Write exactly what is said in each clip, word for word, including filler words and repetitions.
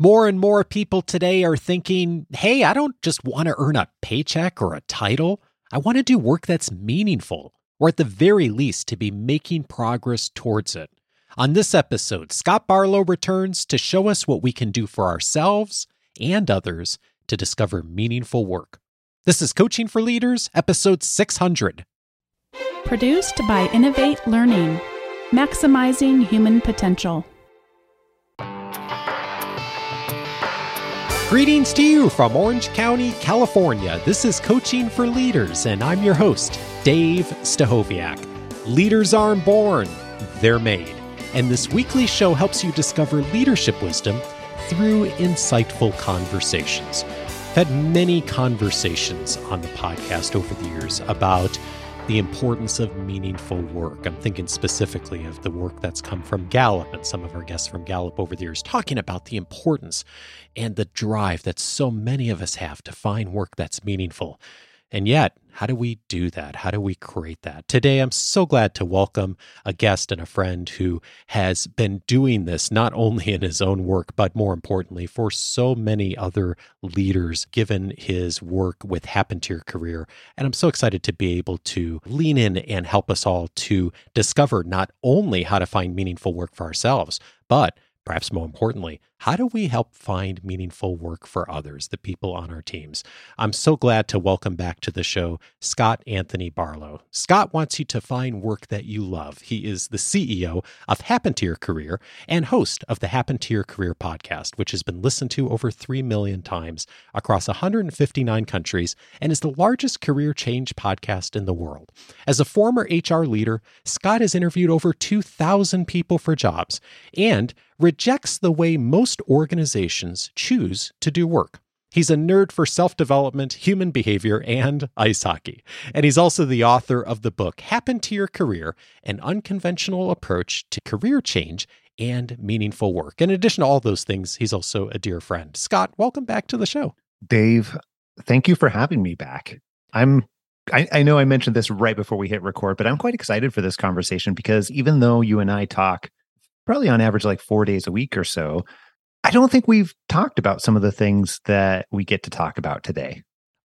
More and more people today are thinking, hey, I don't just want to earn a paycheck or a title. I want to do work that's meaningful, or at the very least, to be making progress towards it. On this episode, Scott Barlow returns to show us what we can do for ourselves and others to discover meaningful work. This is Coaching for Leaders, episode six hundred. Produced by Innovate Learning, maximizing human potential. Greetings to you from Orange County, California. This is Coaching for Leaders, and I'm your host, Dave Stehoviak. Leaders aren't born, they're made. And this weekly show helps you discover leadership wisdom through insightful conversations. I've had many conversations on the podcast over the years about the importance of meaningful work. I'm thinking specifically of the work that's come from Gallup and some of our guests from Gallup over the years, talking about the importance and the drive that so many of us have to find work that's meaningful. And yet, how do we do that? How do we create that? Today, I'm so glad to welcome a guest and a friend who has been doing this not only in his own work, but more importantly, for so many other leaders, given his work with Happen to Your Career. And I'm so excited to be able to lean in and help us all to discover not only how to find meaningful work for ourselves, but perhaps more importantly, how do we help find meaningful work for others, the people on our teams? I'm so glad to welcome back to the show, Scott Anthony Barlow. Scott wants you to find work that you love. He is the C E O of Happen to Your Career and host of the Happen to Your Career podcast, which has been listened to over three million times across one hundred fifty-nine countries and is the largest career change podcast in the world. As a former H R leader, Scott has interviewed over two thousand people for jobs and rejects the way most organizations choose to do work. He's a nerd for self-development, human behavior, and ice hockey. And he's also the author of the book, Happen to Your Career, An Unconventional Approach to Career Change and Meaningful Work. In addition to all those things, he's also a dear friend. Scott, welcome back to the show. Dave, thank you for having me back. I'm I, I know I mentioned this right before we hit record, but I'm quite excited for this conversation because even though you and I talk probably on average like four days a week or so, I don't think we've talked about some of the things that we get to talk about today.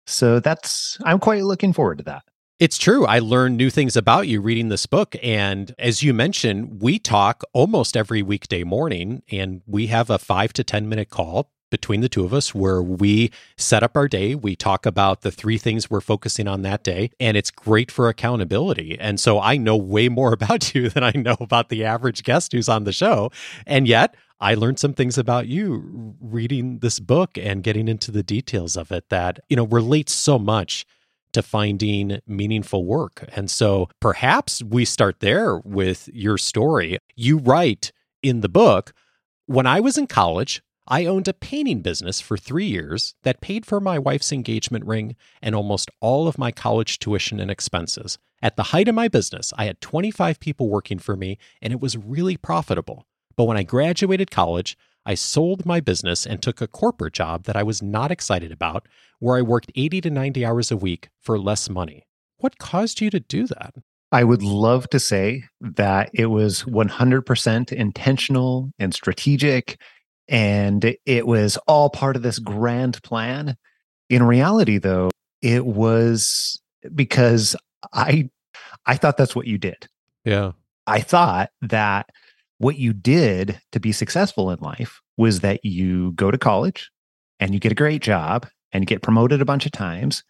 So that's, I'm quite looking forward to that. It's true. I learned new things about you reading this book. And as you mentioned, we talk almost every weekday morning and we have a five to ten minute call between the two of us where we set up our day. We talk about the three things we're focusing on that day, and it's great for accountability. And so I know way more about you than I know about the average guest who's on the show. And yet I learned some things about you reading this book and getting into the details of it that, you know, relates so much to finding meaningful work. And so perhaps we start there with your story. You write in the book, when I was in college, I owned a painting business for three years that paid for my wife's engagement ring and almost all of my college tuition and expenses. At the height of my business, I had twenty-five people working for me, and it was really profitable. But when I graduated college, I sold my business and took a corporate job that I was not excited about, where I worked eighty to ninety hours a week for less money. What caused you to do that? I would love to say that it was one hundred percent intentional and strategic, and it was all part of this grand plan. In reality, though, it was because I I thought that's what you did. Yeah. I thought that what you did to be successful in life was that you go to college and you get a great job and you get promoted a bunch of times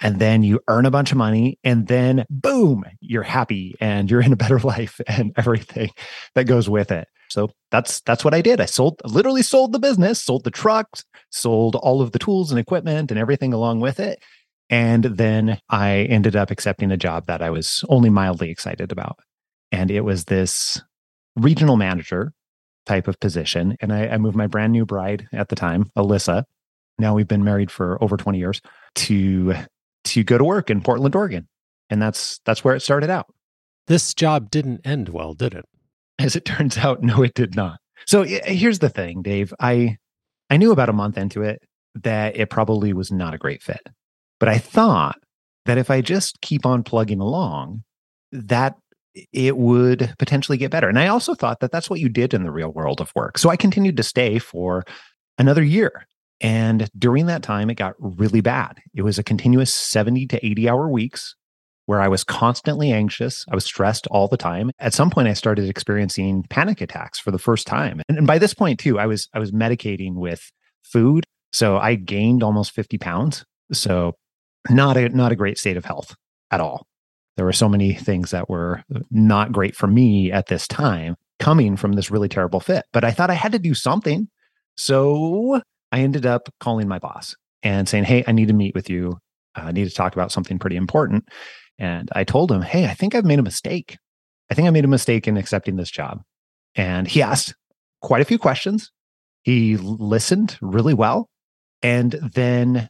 and then you earn a bunch of money and then boom, you're happy and you're in a better life and everything that goes with it. So that's that's what I did. I sold, literally sold the business, sold the trucks, sold all of the tools and equipment and everything along with it. And then I ended up accepting a job that I was only mildly excited about. And it was this regional manager type of position. And I, I moved my brand new bride at the time, Alyssa. Now we've been married for over twenty years to to go to work in Portland, Oregon. And that's that's where it started out. This job didn't end well, did it? As it turns out, no, it did not. So here's the thing, Dave. I I knew about a month into it that it probably was not a great fit. But I thought that if I just keep on plugging along, that it would potentially get better. And I also thought that that's what you did in the real world of work. So I continued to stay for another year. And during that time, it got really bad. It was a continuous seventy to eighty hour weeks where I was constantly anxious. I was stressed all the time. At some point, I started experiencing panic attacks for the first time. And, and by this point too, I was I was medicating with food. So I gained almost fifty pounds. So not a, not a great state of health at all. There were so many things that were not great for me at this time coming from this really terrible fit. But I thought I had to do something. So I ended up calling my boss and saying, hey, I need to meet with you. I need to talk about something pretty important. And I told him, hey, I think I've made a mistake. I think I made a mistake in accepting this job. And he asked quite a few questions. He listened really well. And then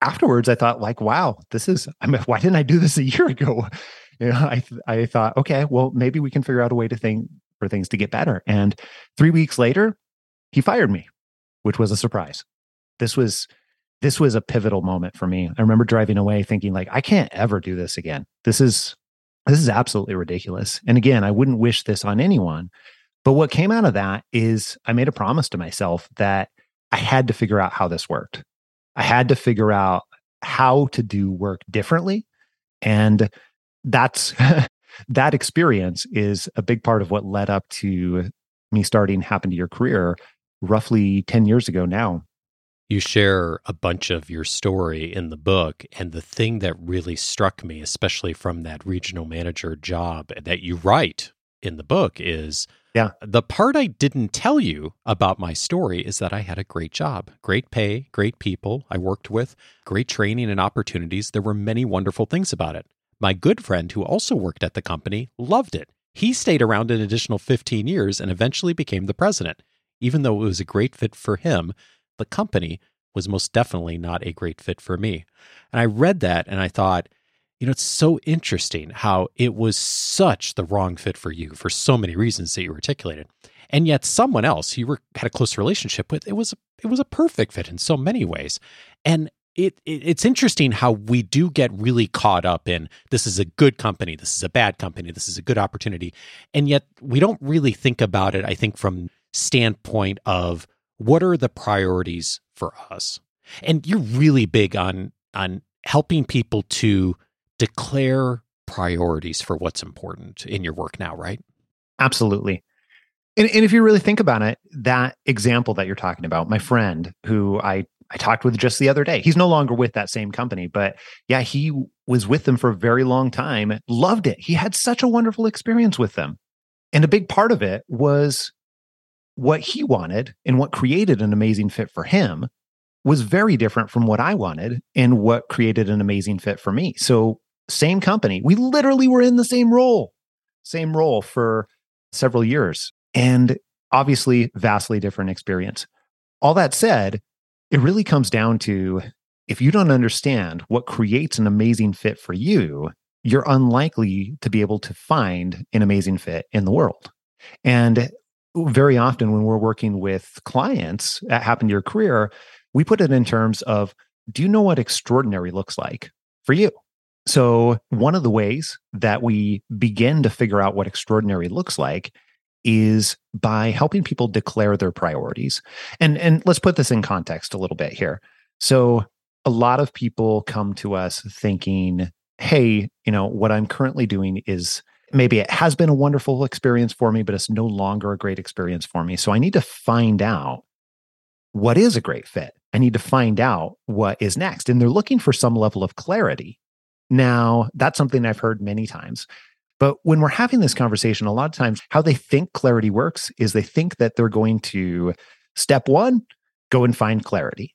afterwards, I thought like, wow, this is, I mean, why didn't I do this a year ago? You know, I I thought, okay, well, maybe we can figure out a way to think for things to get better. And three weeks later, he fired me, which was a surprise. This was This was a pivotal moment for me. I remember driving away thinking like, I can't ever do this again. This is this is absolutely ridiculous. And again, I wouldn't wish this on anyone. But what came out of that is I made a promise to myself that I had to figure out how this worked. I had to figure out how to do work differently. And that's that experience is a big part of what led up to me starting Happen to Your Career roughly ten years ago now. You share a bunch of your story in the book, and the thing that really struck me, especially from that regional manager job that you write in the book, is yeah. the part I didn't tell you about my story is that I had a great job, great pay, great people I worked with, great training and opportunities. There were many wonderful things about it. My good friend who also worked at the company loved it. He stayed around an additional fifteen years and eventually became the president, even though it was a great fit for him. The company was most definitely not a great fit for me. And I read that and I thought, you know, it's so interesting how it was such the wrong fit for you for so many reasons that you articulated. And yet someone else you were had a close relationship with, it was it was a perfect fit in so many ways. And it, it it's interesting how we do get really caught up in this is a good company, this is a bad company, this is a good opportunity. And yet we don't really think about it, I think, from standpoint of what are the priorities for us? And you're really big on on helping people to declare priorities for what's important in your work now, right? Absolutely. And, and if you really think about it, that example that you're talking about, my friend who I, I talked with just the other day, he's no longer with that same company, but yeah, he was with them for a very long time, loved it. He had such a wonderful experience with them. And a big part of it was what he wanted and what created an amazing fit for him was very different from what I wanted and what created an amazing fit for me. So same company, we literally were in the same role, same role for several years, and obviously vastly different experience. All that said, it really comes down to if you don't understand what creates an amazing fit for you, you're unlikely to be able to find an amazing fit in the world. And very often when we're working with clients at Happen to Your Career, we put it in terms of, do you know what extraordinary looks like for you? So one of the ways that we begin to figure out what extraordinary looks like is by helping people declare their priorities. And, and let's put this in context a little bit here. So a lot of people come to us thinking, hey, you know, what I'm currently doing is maybe it has been a wonderful experience for me, but it's no longer a great experience for me. So I need to find out what is a great fit. I need to find out what is next. And they're looking for some level of clarity. Now, that's something I've heard many times. But when we're having this conversation, a lot of times how they think clarity works is they think that they're going to, step one, go and find clarity.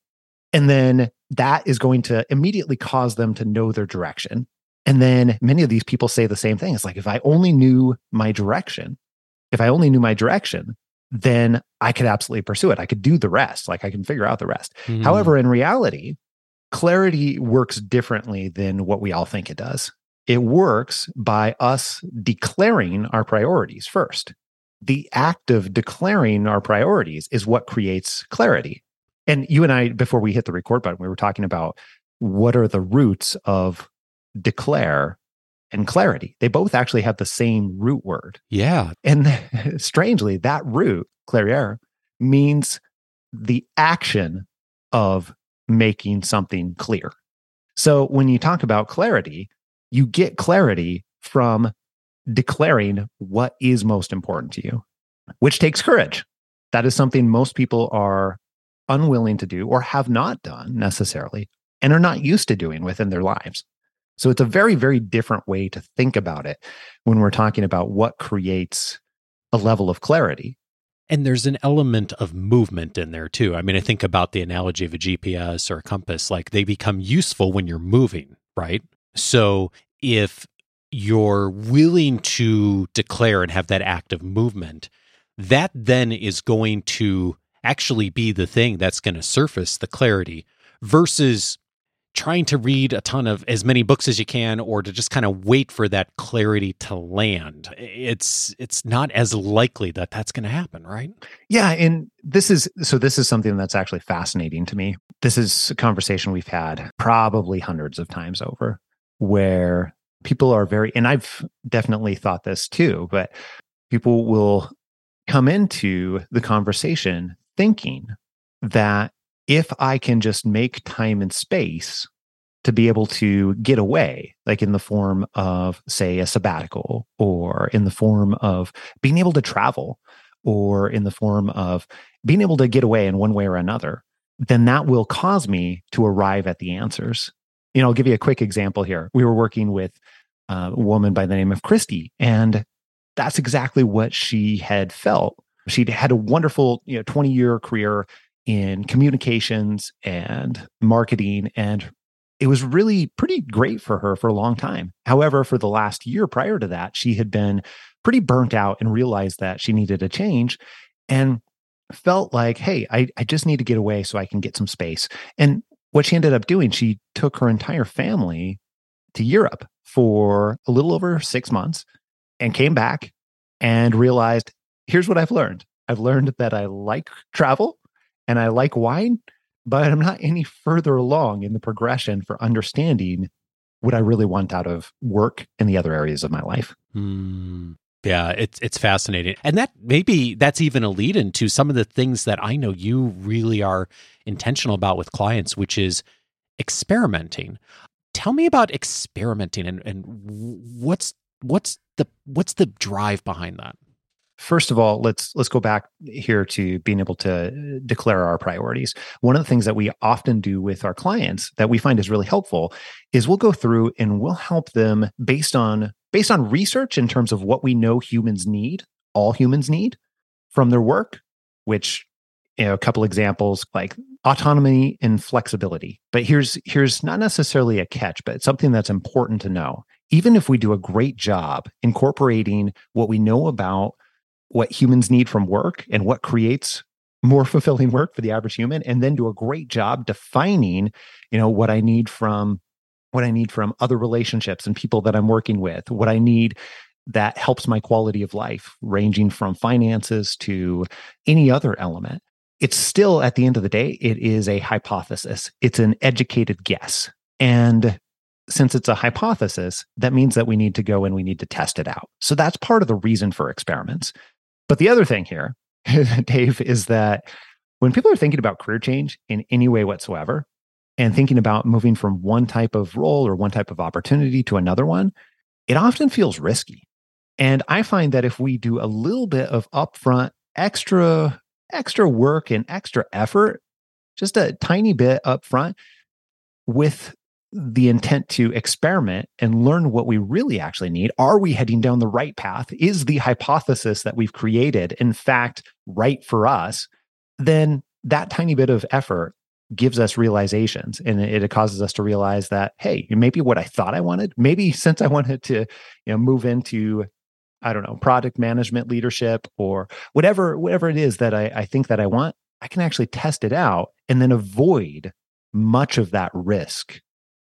And then that is going to immediately cause them to know their direction. And then many of these people say the same thing. It's like, if I only knew my direction, if I only knew my direction, then I could absolutely pursue it. I could do the rest. Like I can figure out the rest. Mm. However, in reality, clarity works differently than what we all think it does. It works by us declaring our priorities first. The act of declaring our priorities is what creates clarity. And you and I, before we hit the record button, we were talking about what are the roots of declare and clarity. They both actually have the same root word. Yeah. And strangely, that root, clarier, means the action of making something clear. So when you talk about clarity, you get clarity from declaring what is most important to you, which takes courage. That is something most people are unwilling to do or have not done necessarily and are not used to doing within their lives. So it's a very, very different way to think about it when we're talking about what creates a level of clarity. And there's an element of movement in there too. I mean, I think about the analogy of a G P S or a compass, like they become useful when you're moving, right? So if you're willing to declare and have that act of movement, that then is going to actually be the thing that's going to surface the clarity versus trying to read a ton of as many books as you can, or to just kind of wait for that clarity to land. It's, it's not as likely that that's going to happen, right? Yeah. And this is, so this is something that's actually fascinating to me. This is a conversation we've had probably hundreds of times over where people are very, and I've definitely thought this too, but people will come into the conversation thinking that if I can just make time and space to be able to get away, like in the form of, say, a sabbatical, or in the form of being able to travel, or in the form of being able to get away in one way or another, then that will cause me to arrive at the answers. You know, I'll give you a quick example here. We were working with a woman by the name of Christy, and that's exactly what she had felt. She'd had a wonderful, you know, twenty-year career in communications and marketing, and it was really pretty great for her for a long time. However, for the last year prior to that, she had been pretty burnt out and realized that she needed a change and felt like, hey, I, I just need to get away so I can get some space. And what she ended up doing, she took her entire family to Europe for a little over six months and came back and realized, here's what I've learned. I've learned that I like travel and I like wine, but I'm not any further along in the progression for understanding what I really want out of work and the other areas of my life. Mm, yeah, it's it's fascinating. And that maybe that's even a lead into some of the things that I know you really are intentional about with clients, which is experimenting. Tell me about experimenting and, and what's what's the what's the drive behind that? First of all, let's let's go back here to being able to declare our priorities. One of the things that we often do with our clients that we find is really helpful is we'll go through and we'll help them based on based on research in terms of what we know humans need, all humans need from their work, which, you know, a couple examples like autonomy and flexibility. But here's here's not necessarily a catch, but it's something that's important to know. Even if we do a great job incorporating what we know about what humans need from work and what creates more fulfilling work for the average human, and then do a great job defining, you know, what I need from what I need from other relationships and people that I'm working with, what I need that helps my quality of life, ranging from finances to any other element. It's still, at the end of the day, it is a hypothesis. It's an educated guess. And since it's a hypothesis, that means that we need to go and we need to test it out. So that's part of the reason for experiments. But the other thing here, Dave, is that when people are thinking about career change in any way whatsoever, and thinking about moving from one type of role or one type of opportunity to another one, it often feels risky. And I find that if we do a little bit of upfront extra, extra work and extra effort, just a tiny bit upfront with the intent to experiment and learn what we really actually need. Are we heading down the right path? Is the hypothesis that we've created, in fact, right for us? Then that tiny bit of effort gives us realizations, and it causes us to realize that, hey, maybe what I thought I wanted, maybe since I wanted to, you know, move into, I don't know, product management leadership or whatever, whatever it is that I, I think that I want, I can actually test it out and then avoid much of that risk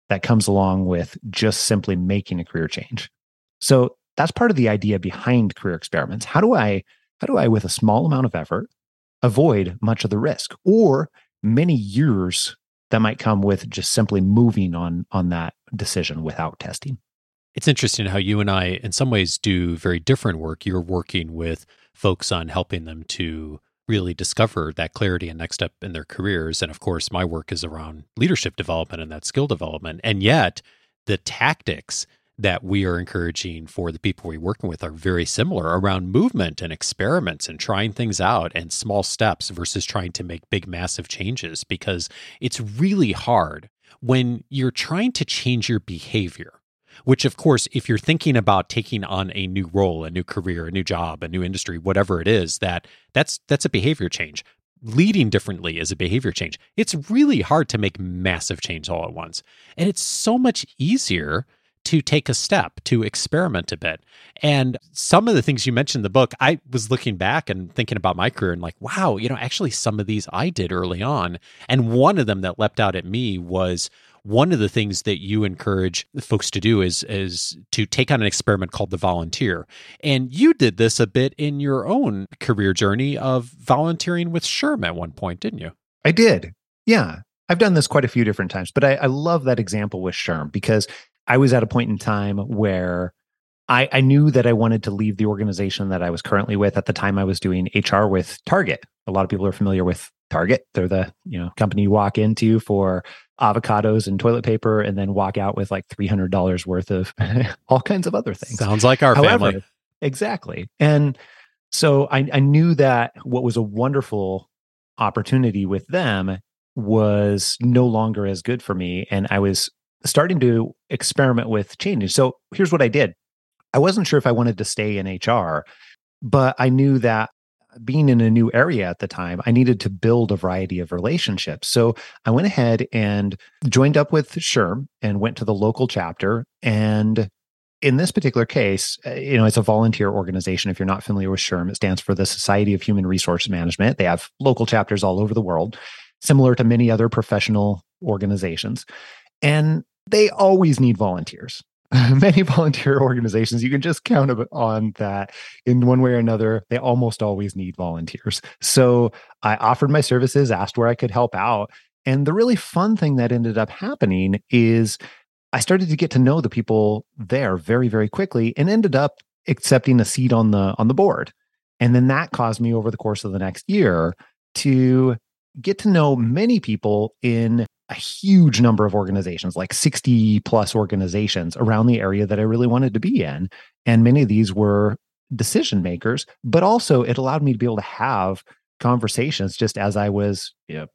that comes along with just simply making a career change. So that's part of the idea behind career experiments. How do I, how do I, with a small amount of effort, avoid much of the risk or many years that might come with just simply moving on, on that decision without testing? It's interesting how you and I, in some ways, do very different work. You're working with folks on helping them to really discover that clarity and next step in their careers. And of course, my work is around leadership development and that skill development. And yet the tactics that we are encouraging for the people we're working with are very similar around movement and experiments and trying things out and small steps versus trying to make big, massive changes, because it's really hard when you're trying to change your behavior, which of course, if you're thinking about taking on a new role, a new career, a new job, a new industry, whatever it is, that that's, that's a behavior change. Leading differently is a behavior change. It's really hard to make massive change all at once. And it's so much easier to take a step, to experiment a bit. And some of the things you mentioned in the book, I was looking back and thinking about my career and like, wow, you know, actually some of these I did early on. And one of them that leapt out at me was one of the things that you encourage folks to do is, is to take on an experiment called the volunteer. And you did this a bit in your own career journey of volunteering with SHRM at one point, didn't you? I did. Yeah. I've done this quite a few different times, but I, I love that example with SHRM because I was at a point in time where I, I knew that I wanted to leave the organization that I was currently with. At the time, I was doing H R with Target. A lot of people are familiar with Target. They're the, you know, company you walk into for avocados and toilet paper and then walk out with like three hundred dollars worth of all kinds of other things. Sounds like our However, family. Exactly. And so I, I knew that what was a wonderful opportunity with them was no longer as good for me. And I was starting to experiment with changes. So here's what I did. I wasn't sure if I wanted to stay in H R, but I knew that being in a new area at the time, I needed to build a variety of relationships. So I went ahead and joined up with SHRM and went to the local chapter. And in this particular case, you know, it's a volunteer organization. If you're not familiar with SHRM, it stands for the Society of Human Resource Management. They have local chapters all over the world, similar to many other professional organizations. And they always need volunteers. Many volunteer organizations, you can just count on that in one way or another. They almost always need volunteers. So I offered my services, asked where I could help out. And the really fun thing that ended up happening is I started to get to know the people there very, very quickly and ended up accepting a seat on the on the board. And then that caused me over the course of the next year to get to know many people in a huge number of organizations, like sixty plus organizations around the area that I really wanted to be in. And many of these were decision makers, but also it allowed me to be able to have conversations just as I was, you know,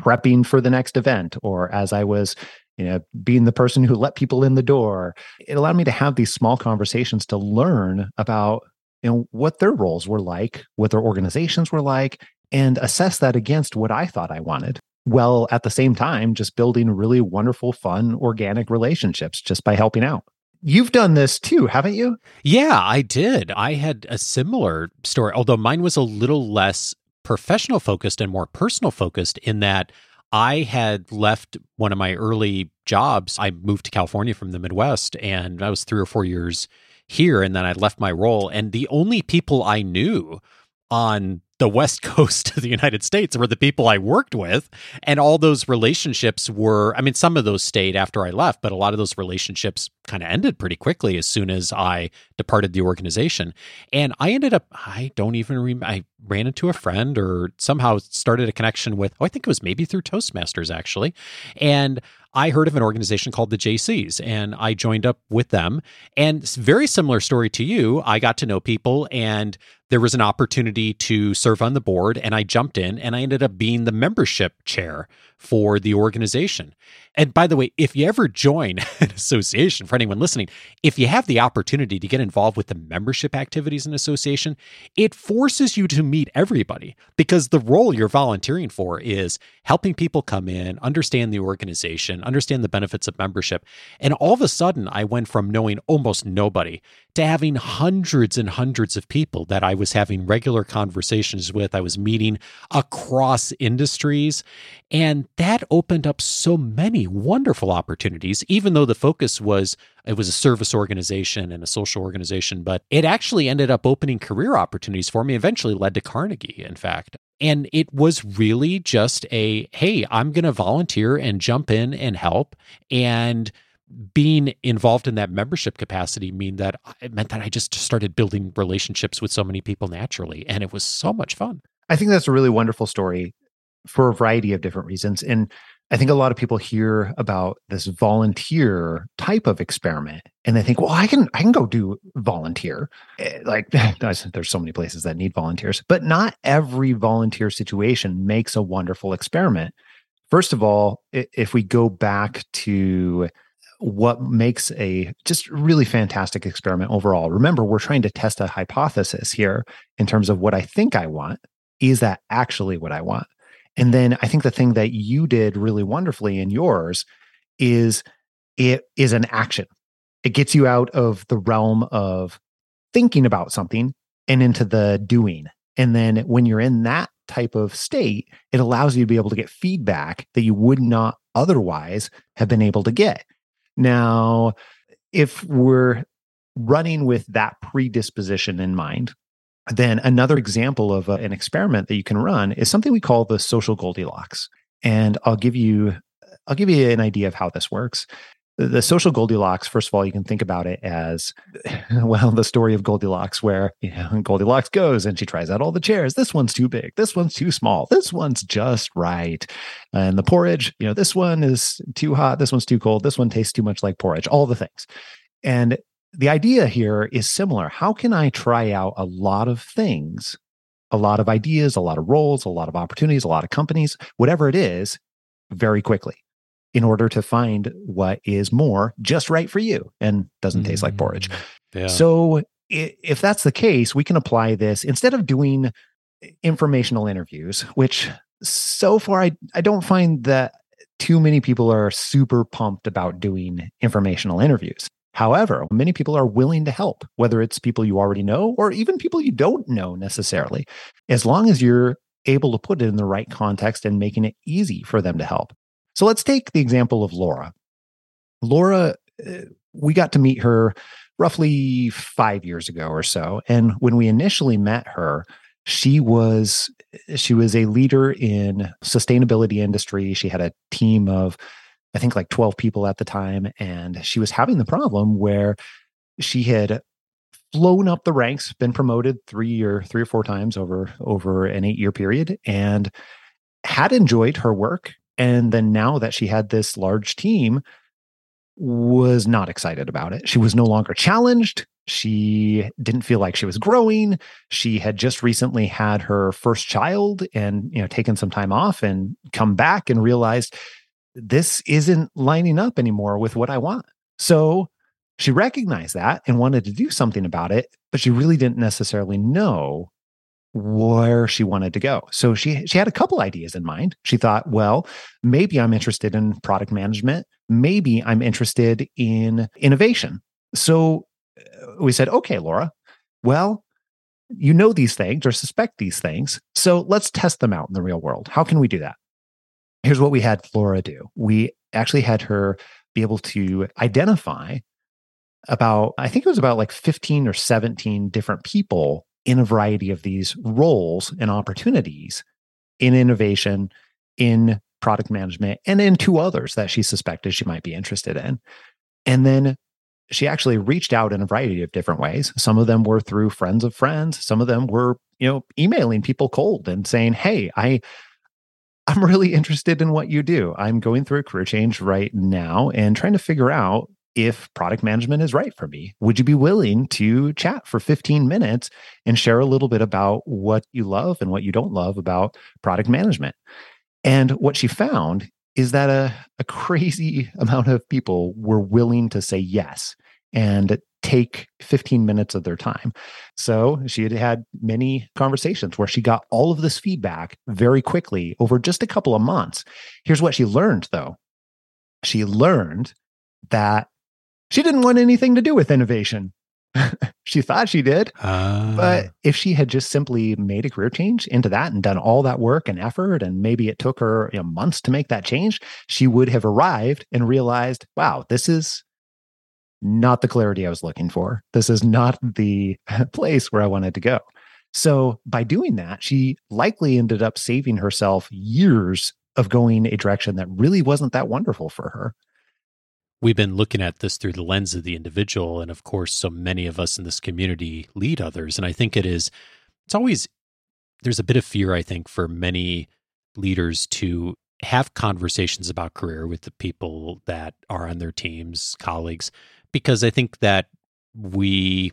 prepping for the next event, or as I was, you know, being the person who let people in the door. It allowed me to have these small conversations to learn about, you know, what their roles were like, what their organizations were like, and assess that against what I thought I wanted. Well, at the same time, just building really wonderful, fun, organic relationships just by helping out. You've done this too, haven't you? Yeah, I did. I had a similar story, although mine was a little less professional focused and more personal focused in that I had left one of my early jobs. I moved to California from the Midwest, and I was three or four years here, and then I left my role. And the only people I knew on the West Coast of the United States were the people I worked with. And all those relationships were, I mean, some of those stayed after I left, but a lot of those relationships kind of ended pretty quickly as soon as I departed the organization. And I ended up, I don't even remember, I ran into a friend or somehow started a connection with, oh, I think it was maybe through Toastmasters actually. And I heard of an organization called the J Cs, and I joined up with them. And it's a very similar story to you. I got to know people, and there was an opportunity to serve on the board, and I jumped in, and I ended up being the membership chair for the organization. And by the way, if you ever join an association, for anyone listening, if you have the opportunity to get involved with the membership activities in an association, it forces you to meet everybody, because the role you're volunteering for is helping people come in, understand the organization, understand the benefits of membership. And all of a sudden, I went from knowing almost nobody to having hundreds and hundreds of people that I was having regular conversations with. I was meeting across industries, and that opened up so many wonderful opportunities, even though the focus was, it was a service organization and a social organization, but it actually ended up opening career opportunities for me, eventually led to Carnegie, in fact. And it was really just a, hey, I'm going to volunteer and jump in and help. And being involved in that membership capacity mean that it meant that I just started building relationships with so many people naturally, and it was so much fun. I think that's a really wonderful story for a variety of different reasons. And I think a lot of people hear about this volunteer type of experiment and they think, well, I can I can go do volunteer. Like, there's so many places that need volunteers, but not every volunteer situation makes a wonderful experiment. First of all, if we go back to what makes a just really fantastic experiment overall, remember, we're trying to test a hypothesis here in terms of what I think I want. Is that actually what I want? And then I think the thing that you did really wonderfully in yours is it is an action. It gets you out of the realm of thinking about something and into the doing. And then when you're in that type of state, it allows you to be able to get feedback that you would not otherwise have been able to get. Now, if we're running with that predisposition in mind, then another example of uh, an experiment that you can run is something we call the social Goldilocks. And I'll give you, I'll give you an idea of how this works. The social Goldilocks, first of all, you can think about it as, well, the story of Goldilocks where, you know, Goldilocks goes and she tries out all the chairs. This one's too big. This one's too small. This one's just right. And the porridge, you know, this one is too hot. This one's too cold. This one tastes too much like porridge, all the things. And the idea here is similar. How can I try out a lot of things, a lot of ideas, a lot of roles, a lot of opportunities, a lot of companies, whatever it is, very quickly, in order to find what is more just right for you and doesn't taste like porridge. Yeah. So if that's the case, we can apply this instead of doing informational interviews, which so far I, I don't find that too many people are super pumped about doing informational interviews. However, many people are willing to help, whether it's people you already know or even people you don't know necessarily, as long as you're able to put it in the right context and making it easy for them to help. So let's take the example of Laura. Laura, we got to meet her roughly five years ago or so. And when we initially met her, she was she was a leader in sustainability industry. She had a team of, I think, like twelve people at the time. And she was having the problem where she had flown up the ranks, been promoted three or three or four times over, over an eight-year period, and had enjoyed her work. And then now that she had this large team, was not excited about it. She was no longer challenged. She didn't feel like she was growing. She had just recently had her first child and, you know, taken some time off and come back and realized this isn't lining up anymore with what I want. So she recognized that and wanted to do something about it, but she really didn't necessarily know where she wanted to go. So she she had a couple ideas in mind. She thought, well, maybe I'm interested in product management. Maybe I'm interested in innovation. So we said, okay, Laura, well, you know these things or suspect these things. So let's test them out in the real world. How can we do that? Here's what we had Laura do. We actually had her be able to identify about, I think it was about like fifteen or seventeen different people in a variety of these roles and opportunities in innovation, in product management, and in two others that she suspected she might be interested in. And then she actually reached out in a variety of different ways. Some of them were through friends of friends. Some of them were, you know, emailing people cold and saying, hey, I, I'm really interested in what you do. I'm going through a career change right now and trying to figure out if product management is right for me. Would you be willing to chat for fifteen minutes and share a little bit about what you love and what you don't love about product management? And what she found is that a, a crazy amount of people were willing to say yes and take fifteen minutes of their time. So she had had many conversations where she got all of this feedback very quickly over just a couple of months. Here's what she learned, though. She learned that she didn't want anything to do with innovation. She thought she did. Uh, but if she had just simply made a career change into that and done all that work and effort, and maybe it took her, you know, months to make that change, she would have arrived and realized, wow, this is not the clarity I was looking for. This is not the place where I wanted to go. So by doing that, she likely ended up saving herself years of going a direction that really wasn't that wonderful for her. We've been looking at this through the lens of the individual. And of course, so many of us in this community lead others. And I think it is, it's always there's a bit of fear, I think, for many leaders to have conversations about career with the people that are on their teams, colleagues, because I think that we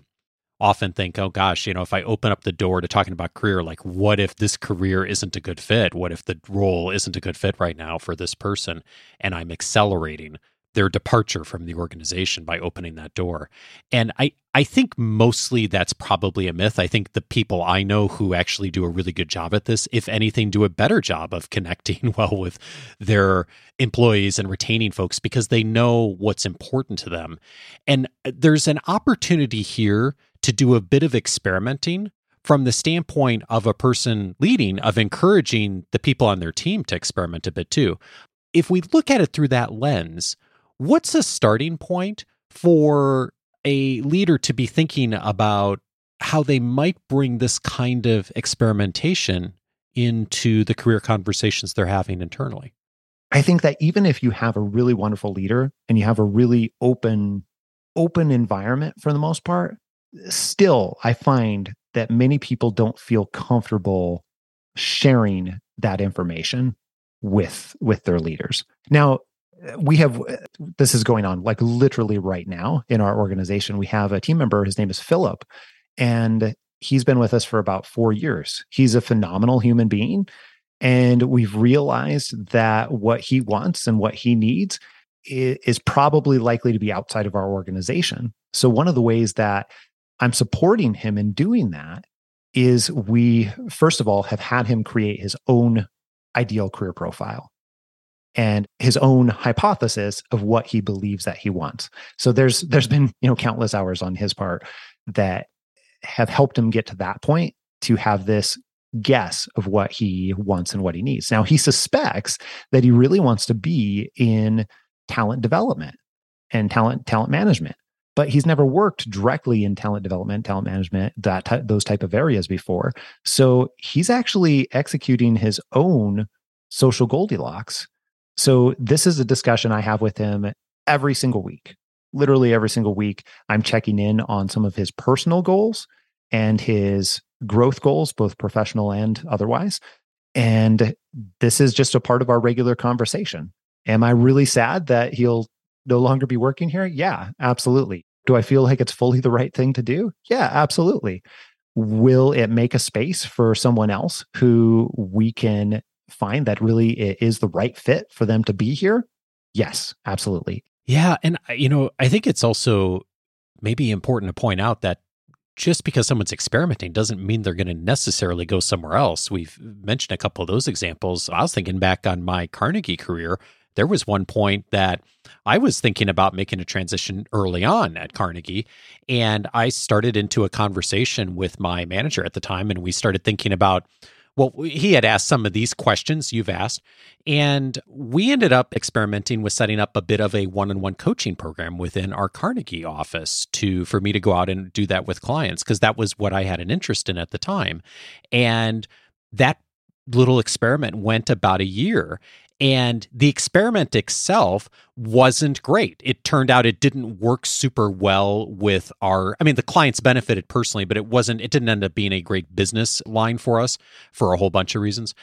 often think, oh gosh, you know, if I open up the door to talking about career, like what if this career isn't a good fit? What if the role isn't a good fit right now for this person? And I'm accelerating their departure from the organization by opening that door. And I, I think mostly that's probably a myth. I think the people I know who actually do a really good job at this, if anything, do a better job of connecting well with their employees and retaining folks because they know what's important to them. And there's an opportunity here to do a bit of experimenting from the standpoint of a person leading, of encouraging the people on their team to experiment a bit too. If we look at it through that lens, what's a starting point for a leader to be thinking about how they might bring this kind of experimentation into the career conversations they're having internally? I think that even if you have a really wonderful leader and you have a really open, open environment for the most part, still I find that many people don't feel comfortable sharing that information with, with their leaders. Now, we have, this is going on like literally right now in our organization. We have a team member, his name is Philip, and he's been with us for about four years. He's a phenomenal human being. And we've realized that what he wants and what he needs is probably likely to be outside of our organization. So one of the ways that I'm supporting him in doing that is we, first of all, have had him create his own ideal career profile and his own hypothesis of what he believes that he wants. So there's there's been, you know, countless hours on his part that have helped him get to that point to have this guess of what he wants and what he needs. Now, he suspects that he really wants to be in talent development and talent talent management, but he's never worked directly in talent development, talent management, that t- those type of areas before. So he's actually executing his own social Goldilocks. So this is a discussion I have with him every single week, literally every single week. I'm checking in on some of his personal goals and his growth goals, both professional and otherwise. And this is just a part of our regular conversation. Am I really sad that he'll no longer be working here? Yeah, absolutely. Do I feel like it's fully the right thing to do? Yeah, absolutely. Will it make a space for someone else who we can find that really it is the right fit for them to be here? Yes, absolutely. Yeah. And, you know, I think it's also maybe important to point out that just because someone's experimenting doesn't mean they're going to necessarily go somewhere else. We've mentioned a couple of those examples. I was thinking back on my Carnegie career. There was one point that I was thinking about making a transition early on at Carnegie, and I started into a conversation with my manager at the time, and we started thinking about, well, he had asked some of these questions you've asked, and we ended up experimenting with setting up a bit of a one-on-one coaching program within our Carnegie office to for me to go out and do that with clients, because that was what I had an interest in at the time. And that little experiment went about a year, and the experiment itself wasn't great. It turned out it didn't work super well with our, I mean, the clients benefited personally, but it wasn't, it didn't end up being a great business line for us for a whole bunch of reasons.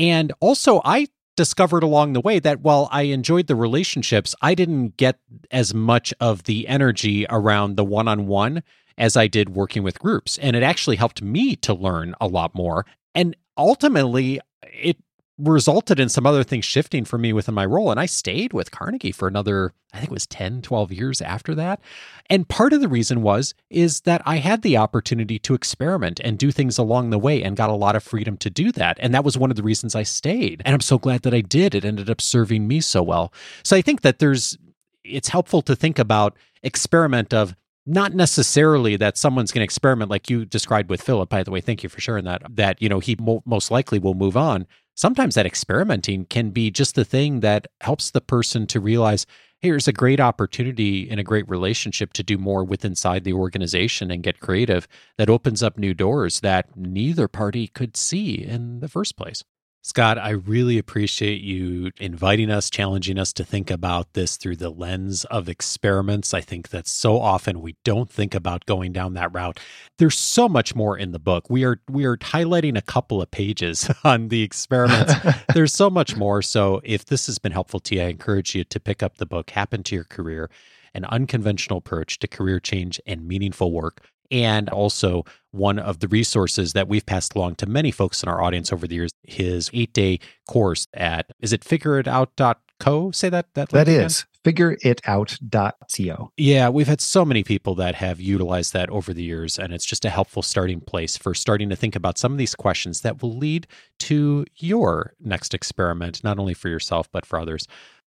And also, I discovered along the way that while I enjoyed the relationships, I didn't get as much of the energy around the one-on-one as I did working with groups. And it actually helped me to learn a lot more. And ultimately, it resulted in some other things shifting for me within my role. And I stayed with Carnegie for another, I think it was ten, twelve years after that. And part of the reason was, is that I had the opportunity to experiment and do things along the way and got a lot of freedom to do that. And that was one of the reasons I stayed. And I'm so glad that I did. It ended up serving me so well. So I think that there's, it's helpful to think about experiment of not necessarily that someone's going to experiment like you described with Philip, by the way, thank you for sharing that, that, you know, he mo- most likely will move on. Sometimes that experimenting can be just the thing that helps the person to realize, here's a great opportunity and a great relationship to do more with inside the organization and get creative that opens up new doors that neither party could see in the first place. Scott, I really appreciate you inviting us, challenging us to think about this through the lens of experiments. I think that so often we don't think about going down that route. There's so much more in the book. We are we are highlighting a couple of pages on the experiments. There's so much more. So if this has been helpful to you, I encourage you to pick up the book, Happen to Your Career, An Unconventional Approach to Career Change and Meaningful Work. And also one of the resources that we've passed along to many folks in our audience over the years, his eight-day course at, is it figure it out dot co? Say that. That, that is figure it out dot co. Yeah, we've had so many people that have utilized that over the years, and it's just a helpful starting place for starting to think about some of these questions that will lead to your next experiment, not only for yourself, but for others.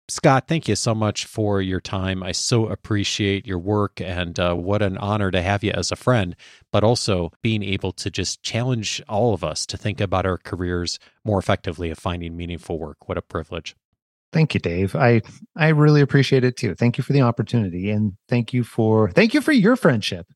Scott, thank you so much for your time. I so appreciate your work, and uh, what an honor to have you as a friend, but also being able to just challenge all of us to think about our careers more effectively, of finding meaningful work. What a privilege. Thank you, Dave. I, I really appreciate it too. Thank you for the opportunity, and thank you for, thank you for your friendship.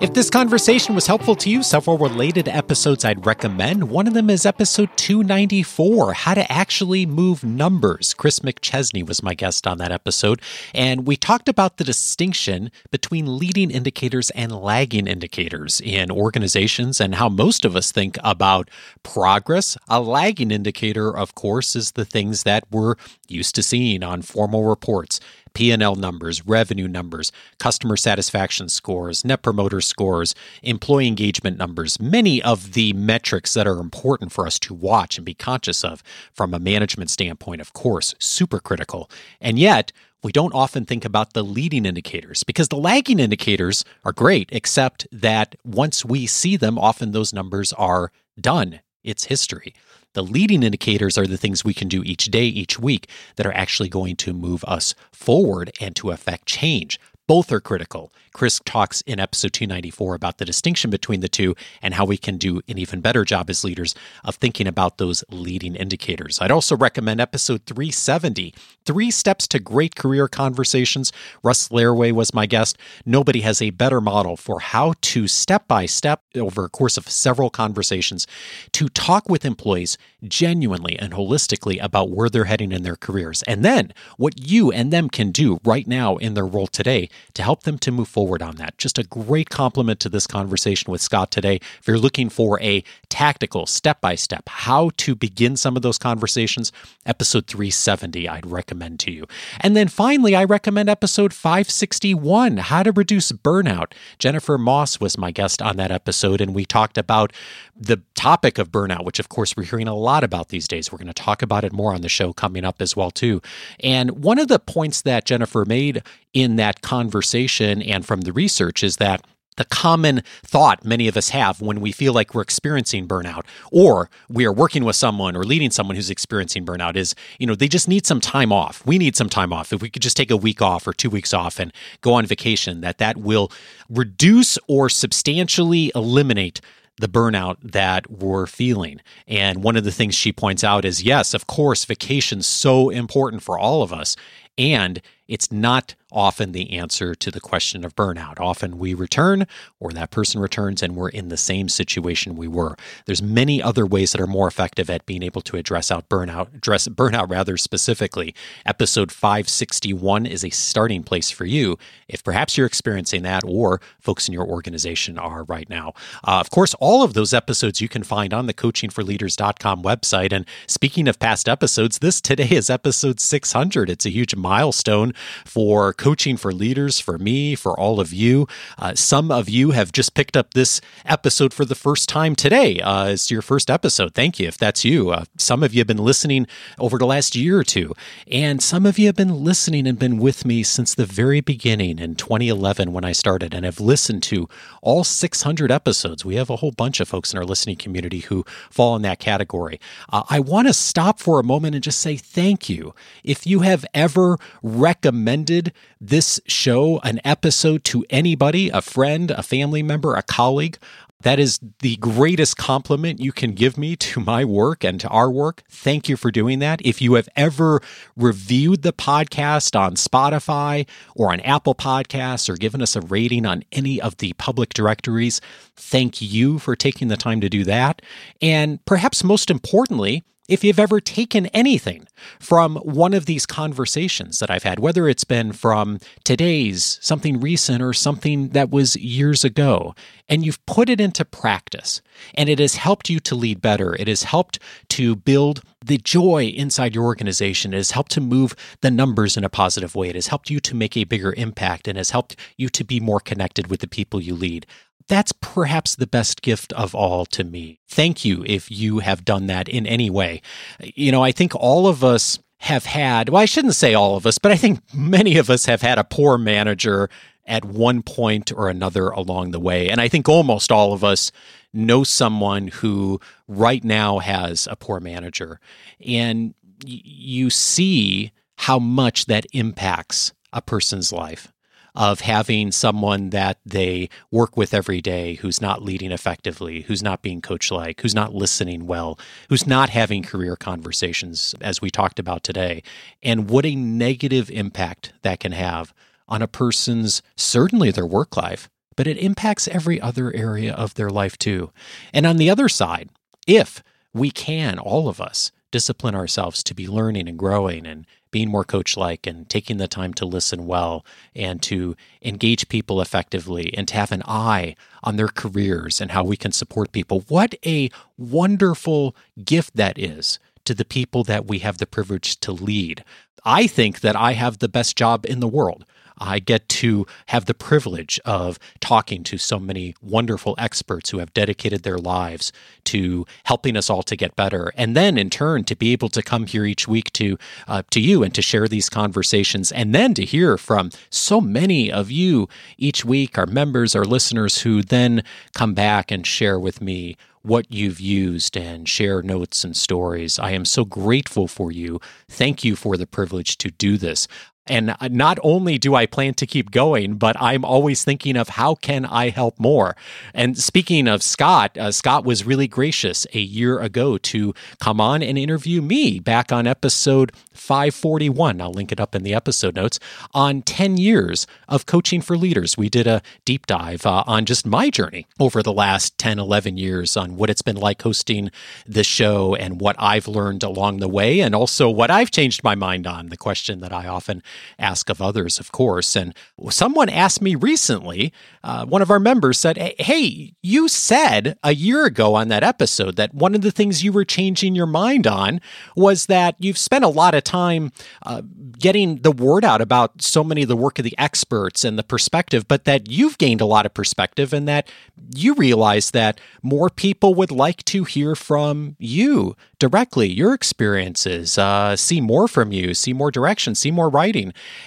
If this conversation was helpful to you, several related episodes I'd recommend. One of them is episode two ninety-four, How to Actually Move Numbers. Chris McChesney was my guest on that episode, and we talked about the distinction between leading indicators and lagging indicators in organizations and how most of us think about progress. A lagging indicator, of course, is the things that we're used to seeing on formal reports. P and L numbers, revenue numbers, customer satisfaction scores, net promoter scores, employee engagement numbers, many of the metrics that are important for us to watch and be conscious of from a management standpoint, of course, super critical. And yet, we don't often think about the leading indicators, because the lagging indicators are great, except that once we see them, often those numbers are done. It's history. The leading indicators are the things we can do each day, each week, that are actually going to move us forward and to affect change. Both are critical. Chris talks in episode two ninety-four about the distinction between the two and how we can do an even better job as leaders of thinking about those leading indicators. I'd also recommend episode three seventy, Three Steps to Great Career Conversations. Russ Lairway was my guest. Nobody has a better model for how to step-by-step over a course of several conversations to talk with employees genuinely and holistically about where they're heading in their careers, and then what you and them can do right now in their role today to help them to move forward on that. Just a great compliment to this conversation with Scott today. If you're looking for a tactical step-by-step, how to begin some of those conversations, episode three seventy, I'd recommend to you. And then finally, I recommend episode five sixty-one, How to Reduce Burnout. Jennifer Moss was my guest on that episode, and we talked about the topic of burnout, which of course we're hearing a lot about these days. We're going to talk about it more on the show coming up as well too. And one of the points that Jennifer made in that conversation and from the research is that the common thought many of us have when we feel like we're experiencing burnout, or we are working with someone or leading someone who's experiencing burnout, is, you know, they just need some time off. We need some time off. If we could just take a week off or two weeks off and go on vacation, that that will reduce or substantially eliminate the burnout that we're feeling. And one of the things she points out is, yes, of course, vacation's so important for all of us. And it's not often the answer to the question of burnout. Often we return, or that person returns, and we're in the same situation we were. There's many other ways that are more effective at being able to address out burnout, address burnout rather specifically. Episode five sixty-one is a starting place for you if perhaps you're experiencing that, or folks in your organization are right now. Uh, of course, all of those episodes you can find on the coaching for leaders dot com website. And speaking of past episodes, this today is episode six hundred. It's a huge milestone for Coaching for Leaders, for me, for all of you. Uh, some of you have just picked up this episode for the first time today. Uh, it's your first episode. Thank you if that's you. Uh, some of you have been listening over the last year or two, and some of you have been listening and been with me since the very beginning in twenty eleven when I started, and have listened to all six hundred episodes. We have a whole bunch of folks in our listening community who fall in that category. Uh, I want to stop for a moment and just say thank you. If you have ever recommended this show, an episode, to anybody, a friend, a family member, a colleague, That is the greatest compliment you can give me to my work and to our work. Thank you for doing that. If you have ever reviewed the podcast on Spotify or on Apple Podcasts or given us a rating on any of the public directories, thank you for taking the time to do that. And perhaps most importantly, if you've ever taken anything from one of these conversations that I've had, whether it's been from today's, something recent, or something that was years ago, and you've put it into practice, and it has helped you to lead better, it has helped to build the joy inside your organization, it has helped to move the numbers in a positive way, it has helped you to make a bigger impact, and has helped you to be more connected with the people you lead. That's perhaps the best gift of all to me. Thank you if you have done that in any way. You know, I think all of us have had, well, I shouldn't say all of us, but I think many of us have had a poor manager at one point or another along the way. And I think almost all of us know someone who right now has a poor manager. And you see how much that impacts a person's life, of having someone that they work with every day who's not leading effectively, who's not being coach-like, who's not listening well, who's not having career conversations, as we talked about today, and what a negative impact that can have on a person's, certainly their work life, but it impacts every other area of their life too. And on the other side, if we can, all of us, discipline ourselves to be learning and growing and being more coach-like and taking the time to listen well and to engage people effectively and to have an eye on their careers and how we can support people. What a wonderful gift that is to the people that we have the privilege to lead. I think that I have the best job in the world. I get to have the privilege of talking to so many wonderful experts who have dedicated their lives to helping us all to get better. And then in turn, to be able to come here each week to uh, to you and to share these conversations, and then to hear from so many of you each week, our members, our listeners, who then come back and share with me what you've used and share notes and stories. I am so grateful for you. Thank you for the privilege to do this. And not only do I plan to keep going, but I'm always thinking of how can I help more? And speaking of Scott, uh, Scott was really gracious a year ago to come on and interview me back on episode five forty-one. I'll link it up in the episode notes on ten years of coaching for leaders. We did a deep dive uh, on just my journey over the last ten, eleven years on what it's been like hosting the show and what I've learned along the way, and also what I've changed my mind on, the question that I often ask of others, of course. And someone asked me recently, uh, one of our members said, hey, you said a year ago on that episode that one of the things you were changing your mind on was that you've spent a lot of time uh, getting the word out about so many of the work of the experts and the perspective, but that you've gained a lot of perspective and that you realize that more people would like to hear from you directly, your experiences, uh, see more from you, see more direction, see more writing.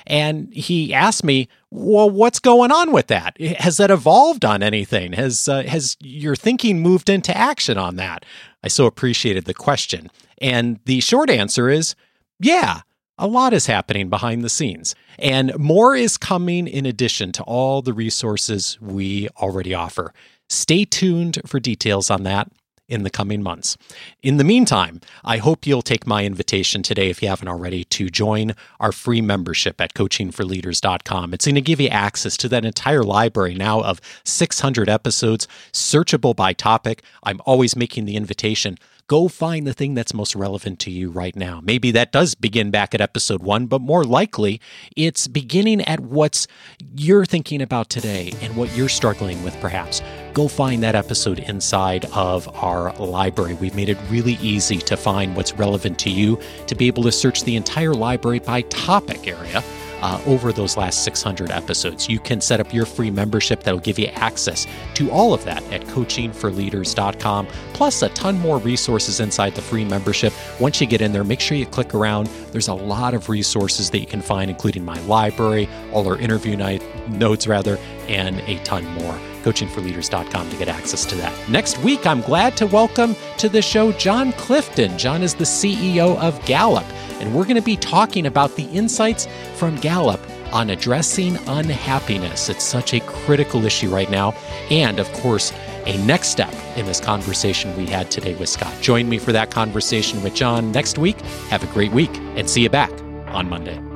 And he asked me, well, what's going on with that? Has that evolved on anything? Has uh, has your thinking moved into action on that? I so appreciated the question. And the short answer is, yeah, a lot is happening behind the scenes. And more is coming in addition to all the resources we already offer. Stay tuned for details on that in the coming months. In the meantime, I hope you'll take my invitation today, if you haven't already, to join our free membership at coaching for leaders dot com. It's going to give you access to that entire library now of six hundred episodes, searchable by topic. I'm always making the invitation. Go find the thing that's most relevant to you right now. Maybe that does begin back at episode one, but more likely it's beginning at what's you're thinking about today and what you're struggling with, perhaps. Go find that episode inside of our library. We've made it really easy to find what's relevant to you, to be able to search the entire library by topic area. Uh, over those last six hundred episodes. You can set up your free membership that'll give you access to all of that at coaching for leaders dot com, plus a ton more resources inside the free membership. Once you get in there, make sure you click around. There's a lot of resources that you can find, including my library, all our interview night, notes rather, and a ton more. coaching for leaders dot com to get access to that. Next week, I'm glad to welcome to the show John Clifton. John is the C E O of Gallup, and we're going to be talking about the insights from Gallup on addressing unhappiness. It's such a critical issue right now. And of course, a next step in this conversation we had today with Scott. Join me for that conversation with John next week. Have a great week and see you back on Monday.